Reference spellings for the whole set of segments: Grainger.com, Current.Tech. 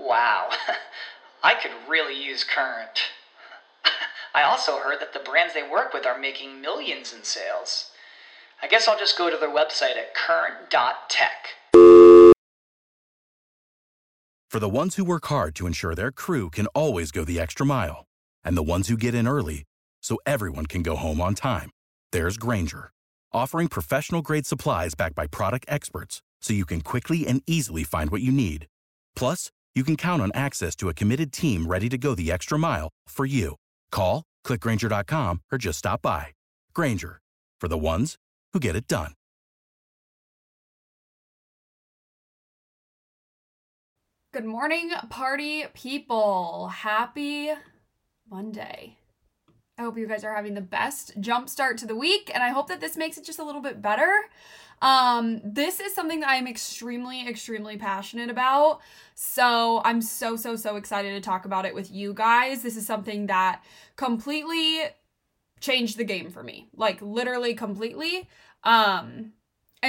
Wow, I could really use Current. I also heard that the brands they work with are making millions in sales. I guess I'll just go to their website at Current.Tech. For the ones who work hard to ensure their crew can always go the extra mile, and the ones who get in early so everyone can go home on time, there's Grainger, offering professional-grade supplies backed by product experts so you can quickly and easily find what you need. Plus, you can count on access to a committed team ready to go the extra mile for you. Call, click Grainger.com, or just stop by. Grainger, for the ones who get it done. Good morning, party people. Happy Monday. I hope you guys are having the best jump start to the week, and I hope that this makes it just a little bit better. This is something that I'm extremely passionate about. So I'm so excited to talk about it with you guys. This is something that completely changed the game for me, like literally completely. And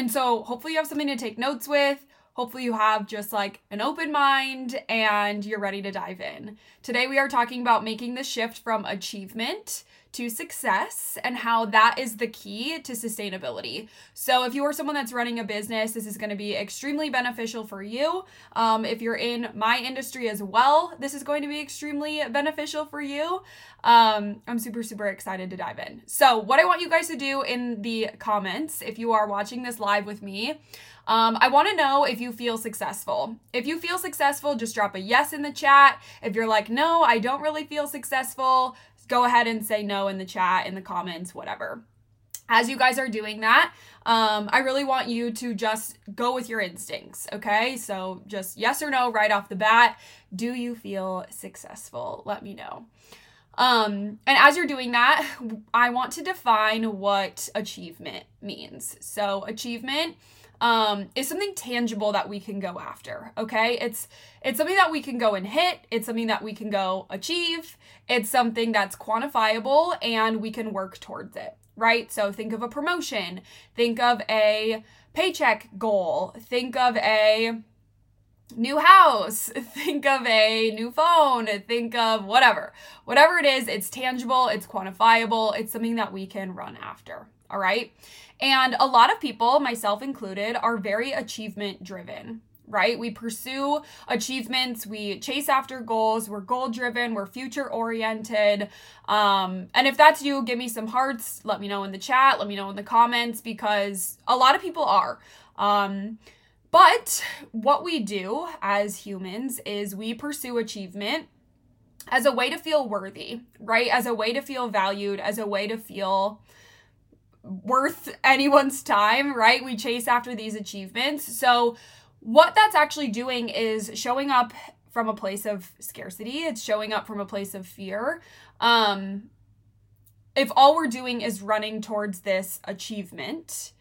so hopefully you have something to take notes with. Hopefully you have just like an open mind and you're ready to dive in. Today we are talking about making the shift from achievement to success and how that is the key to sustainability. So if you are someone that's running a business, this is going to be extremely beneficial for you. If you're in my industry as well, this is going to be extremely beneficial for you. I'm super excited to dive in. So what I want you guys to do in the comments, if you are watching this live with me, I want to know if you feel successful. If you feel successful, just drop a yes in the chat. If you're like, no, I don't really feel successful, go ahead and say no in the chat, in the comments, whatever. As you guys are doing that, I really want you to just go with your instincts, okay? So just yes or no right off the bat. Do you feel successful? Let me know. And as you're doing that, I want to define what achievement means. So achievement is something tangible that we can go after, okay? It's something that we can go and hit. It's something that we can go achieve. It's something that's quantifiable and we can work towards it, right? So think of a promotion. Think of a paycheck goal. Think of a new house. Think of a new phone. Think of whatever. Whatever it is, it's tangible. It's quantifiable. It's something that we can run after. All right. And a lot of people, myself included, are very achievement driven, right? We pursue achievements. We chase after goals. We're goal driven. We're future oriented. And if that's you, give me some hearts. Let me know in the chat. Let me know in the comments, because a lot of people are. But what we do as humans is we pursue achievement as a way to feel worthy, right? As a way to feel valued, as a way to feel worth anyone's time, right? We chase after these achievements. So what that's actually doing is showing up from a place of scarcity. It's showing up from a place of fear. If all we're doing is running towards this achievement,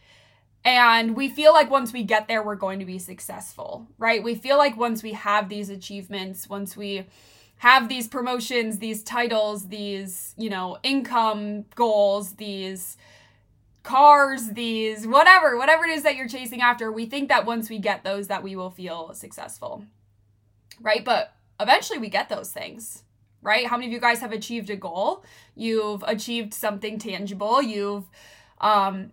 and we feel like once we get there, we're going to be successful, right? We feel like once we have these achievements, once we have these promotions, these titles, these, you know, income goals, these cars, these whatever it is that you're chasing after, we think that once we get those that we will feel successful, right? But eventually we get those things, right? How many of you guys have achieved a goal? You've achieved something tangible. You've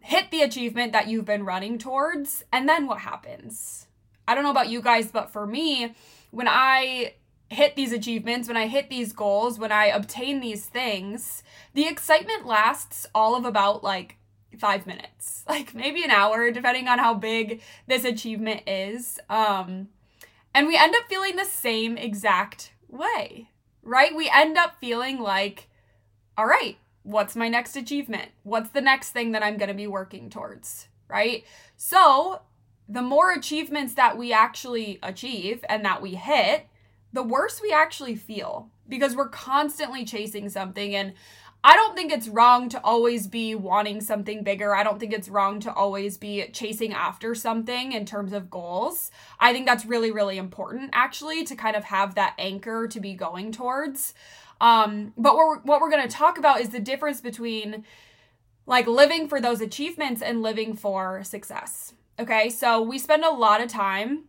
hit the achievement that you've been running towards. And then what happens? I don't know about you guys, but for me, when I hit these achievements, when I hit these goals, when I obtain these things, the excitement lasts all of about like 5 minutes, like maybe an hour, depending on how big this achievement is. And we end up feeling the same exact way, right? We end up feeling like, all right, what's my next achievement? What's the next thing that I'm going to be working towards, right? So the more achievements that we actually achieve and that we hit, the worse we actually feel, because we're constantly chasing something. And I don't think it's wrong to always be wanting something bigger. I don't think it's wrong to always be chasing after something in terms of goals. I think that's really, really important, actually, to kind of have that anchor to be going towards. But what we're going to talk about is the difference between like living for those achievements and living for success. Okay, so we spend a lot of time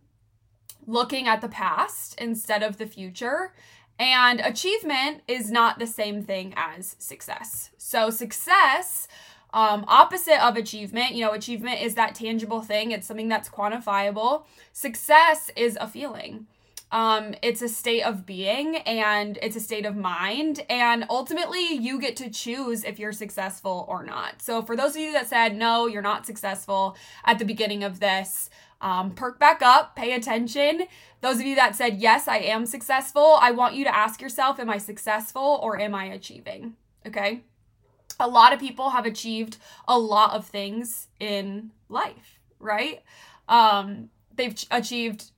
looking at the past instead of the future. And achievement is not the same thing as success. So success, opposite of achievement, achievement is that tangible thing. It's something that's quantifiable. Success is a feeling. It's a state of being, and it's a state of mind. And ultimately, you get to choose if you're successful or not. So for those of you that said, no, you're not successful at the beginning of this, perk back up, pay attention. Those of you that said, yes, I am successful, I want you to ask yourself, am I successful or am I achieving? Okay. A lot of people have achieved a lot of things in life, right? They've achieved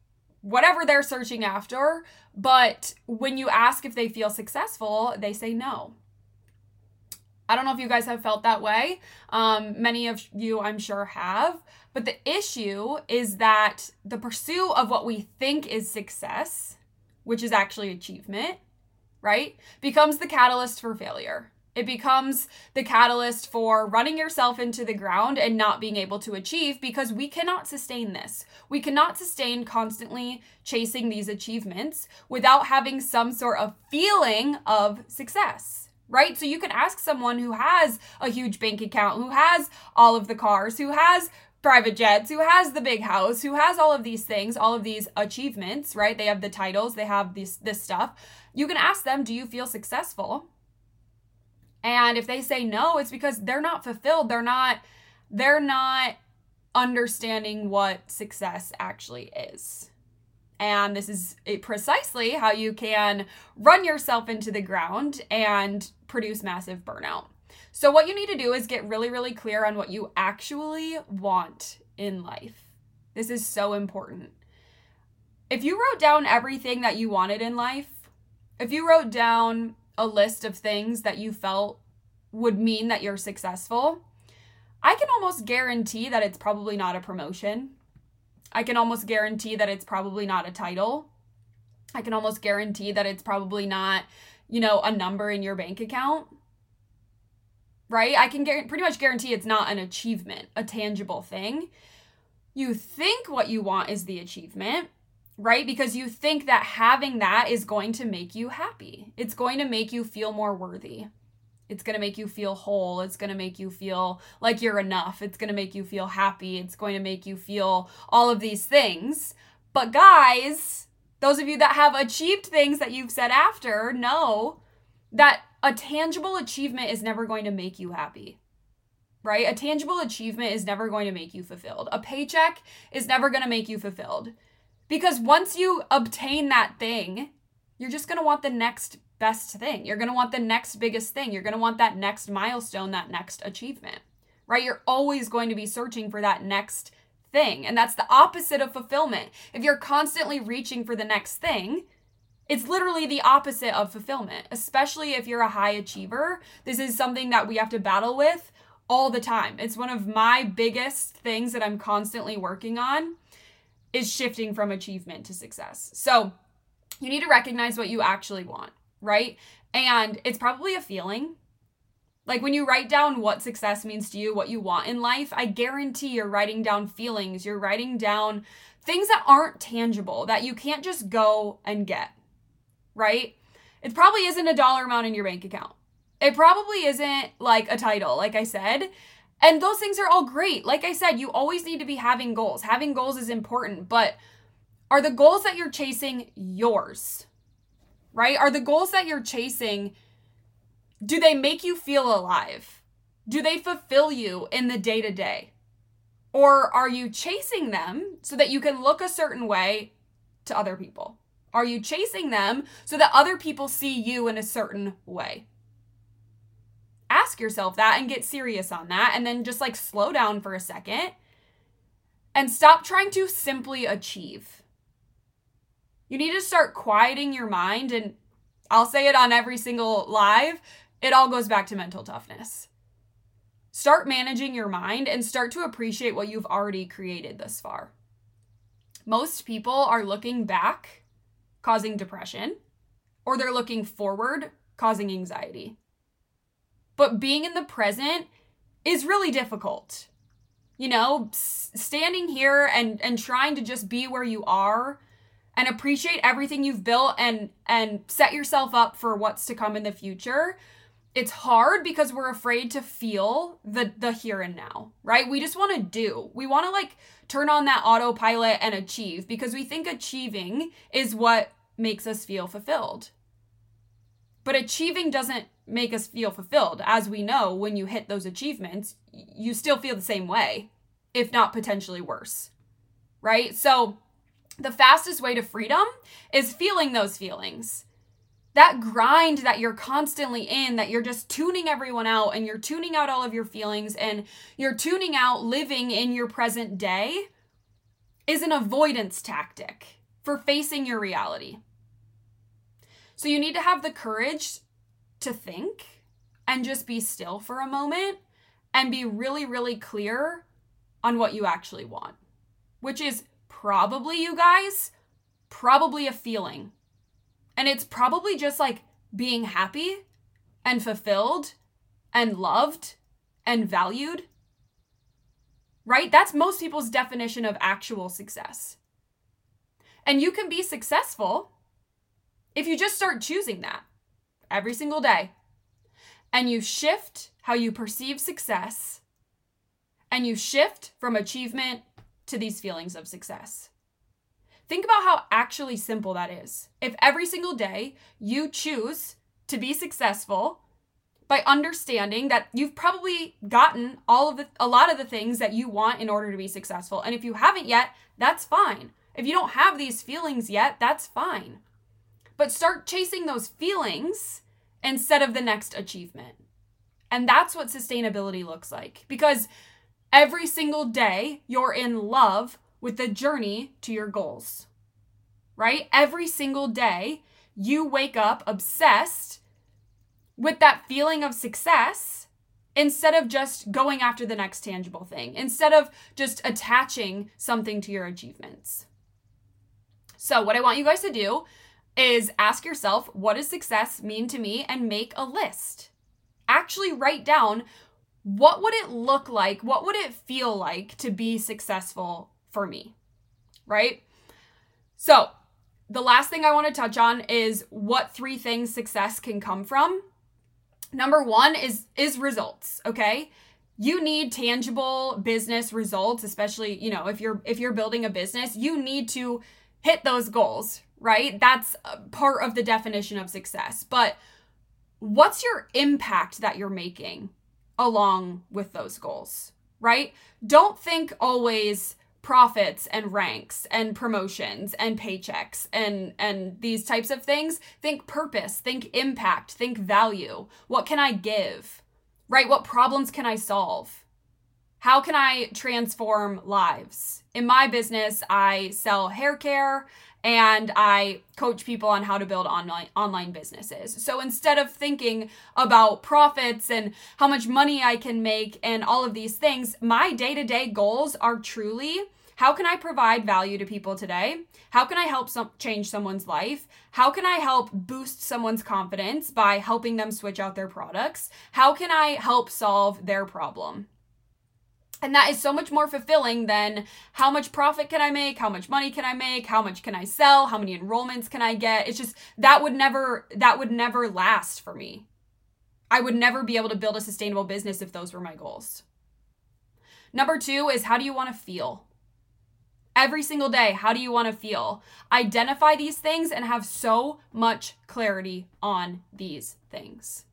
whatever they're searching after, but when you ask if they feel successful, they say no. I don't know if you guys have felt that way. Many of you, I'm sure, have. But the issue is that the pursuit of what we think is success, which is actually achievement, right, becomes the catalyst for failure. It becomes the catalyst for running yourself into the ground and not being able to achieve, because we cannot sustain this. We cannot sustain constantly chasing these achievements without having some sort of feeling of success. Right? So you can ask someone who has a huge bank account, who has all of the cars, who has private jets, who has the big house, who has all of these things, all of these achievements, right? They have the titles, they have this stuff. You can ask them, do you feel successful? And if they say no, it's because they're not fulfilled. They're not understanding what success actually is. And this is precisely how you can run yourself into the ground and produce massive burnout. So what you need to do is get really, really clear on what you actually want in life. This is so important. If you wrote down everything that you wanted in life, if you wrote down a list of things that you felt would mean that you're successful, I can almost guarantee that it's probably not a promotion. I can almost guarantee that it's probably not a title. I can almost guarantee that it's probably not, a number in your bank account, right? I can pretty much guarantee it's not an achievement, a tangible thing. You think what you want is the achievement, right? Because you think that having that is going to make you happy. It's going to make you feel more worthy. It's going to make you feel whole. It's going to make you feel like you're enough. It's going to make you feel happy. It's going to make you feel all of these things. But guys, those of you that have achieved things that you've set after know that a tangible achievement is never going to make you happy, right? A tangible achievement is never going to make you fulfilled. A paycheck is never going to make you fulfilled, because once you obtain that thing, you're just going to want the next best thing. You're going to want the next biggest thing. You're going to want that next milestone, that next achievement, right? You're always going to be searching for that next thing. And that's the opposite of fulfillment. If you're constantly reaching for the next thing, it's literally the opposite of fulfillment, especially if you're a high achiever. This is something that we have to battle with all the time. It's one of my biggest things that I'm constantly working on, is shifting from achievement to success. So you need to recognize what you actually want, right? And it's probably a feeling. Like when you write down what success means to you, what you want in life, I guarantee you're writing down feelings. You're writing down things that aren't tangible, that you can't just go and get, right? It probably isn't a dollar amount in your bank account. It probably isn't like a title, like I said. And those things are all great. Like I said, you always need to be having goals. Having goals is important, but are the goals that you're chasing yours? Right? Are the goals that you're chasing, do they make you feel alive? Do they fulfill you in the day to day? Or are you chasing them so that you can look a certain way to other people? Are you chasing them so that other people see you in a certain way? Ask yourself that and get serious on that, and then just like slow down for a second and stop trying to simply achieve. You need to start quieting your mind, and I'll say it on every single live, it all goes back to mental toughness. Start managing your mind and start to appreciate what you've already created thus far. Most people are looking back, causing depression, or they're looking forward, causing anxiety. But being in the present is really difficult. You know, standing here and trying to just be where you are and appreciate everything you've built and set yourself up for what's to come in the future. It's hard because we're afraid to feel the here and now, right? We just want to do. We want to like turn on that autopilot and achieve because we think achieving is what makes us feel fulfilled. But achieving doesn't make us feel fulfilled. As we know, when you hit those achievements, you still feel the same way, if not potentially worse, right? So the fastest way to freedom is feeling those feelings. That grind that you're constantly in, that you're just tuning everyone out and you're tuning out all of your feelings and you're tuning out living in your present day is an avoidance tactic for facing your reality. So you need to have the courage to think and just be still for a moment and be really, really clear on what you actually want, which is probably, you guys, probably a feeling. And it's probably just like being happy and fulfilled and loved and valued, right? That's most people's definition of actual success. And you can be successful if you just start choosing that every single day. And you shift how you perceive success, and you shift from achievement to these feelings of success. Think about how actually simple that is. If every single day you choose to be successful by understanding that you've probably gotten a lot of the things that you want in order to be successful. And if you haven't yet, that's fine. If you don't have these feelings yet, that's fine. But start chasing those feelings instead of the next achievement. And that's what sustainability looks like. Because every single day you're in love with the journey to your goals, right? Every single day, you wake up obsessed with that feeling of success instead of just going after the next tangible thing, instead of just attaching something to your achievements. So what I want you guys to do is ask yourself, what does success mean to me? And make a list. Actually write down, what would it look like? What would it feel like to be successful for me, right? So the last thing I want to touch on is what three things success can come from. Number one is results, okay? You need tangible business results, especially, you know, if you're building a business, you need to hit those goals, right? That's part of the definition of success. But what's your impact that you're making along with those goals, right? Don't think always profits and ranks and promotions and paychecks and these types of things. Think purpose, think impact, think value. What can I give, right? What problems can I solve? How can I transform lives? In my business, I sell hair care and I coach people on how to build online businesses. So instead of thinking about profits and how much money I can make and all of these things, my day-to-day goals are truly, how can I provide value to people today? How can I help change someone's life? How can I help boost someone's confidence by helping them switch out their products? How can I help solve their problem? And that is so much more fulfilling than how much profit can I make? How much money can I make? How much can I sell? How many enrollments can I get? It's just, that would never last for me. I would never be able to build a sustainable business if those were my goals. Number two is, how do you want to feel? Every single day, how do you want to feel? Identify these things and have so much clarity on these things.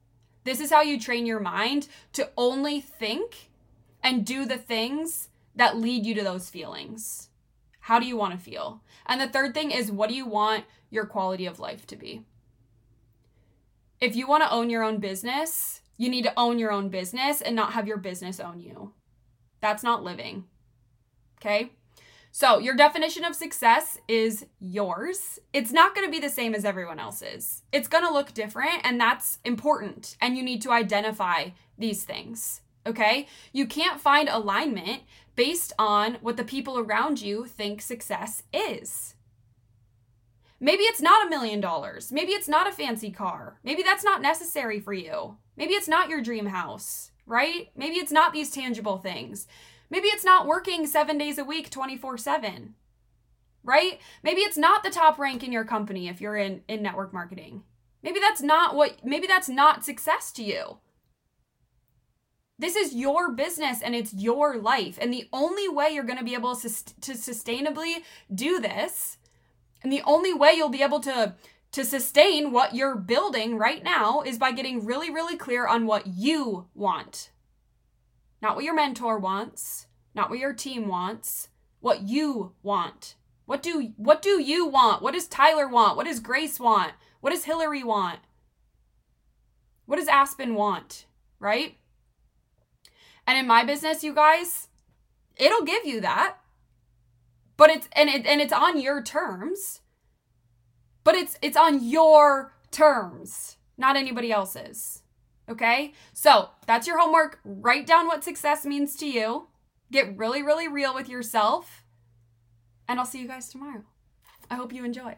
This is how you train your mind to only think and do the things that lead you to those feelings. How do you want to feel? And the third thing is, what do you want your quality of life to be? If you want to own your own business, you need to own your own business and not have your business own you. That's not living, okay? So your definition of success is yours. It's not going to be the same as everyone else's. It's going to look different, and that's important. And you need to identify these things, okay? You can't find alignment based on what the people around you think success is. Maybe it's not $1 million. Maybe it's not a fancy car. Maybe that's not necessary for you. Maybe it's not your dream house, right? Maybe it's not these tangible things. Maybe it's not working 7 days a week, 24/7, right? Maybe it's not the top rank in your company if you're in network marketing. Maybe that's not success to you. This is your business and it's your life. And the only way you're going to be able to sustainably do this, and the only way you'll be able to sustain what you're building right now is by getting really, really clear on what you want. Not what your mentor wants, not what your team wants, what you want. What do you want? What does Tyler want? What does Grace want? What does Hillary want? What does Aspen want, right? And in my business, you guys, it'll give you that. But it's on your terms. But it's on your terms, not anybody else's. Okay? So that's your homework. Write down what success means to you. Get really, really real with yourself. And I'll see you guys tomorrow. I hope you enjoyed.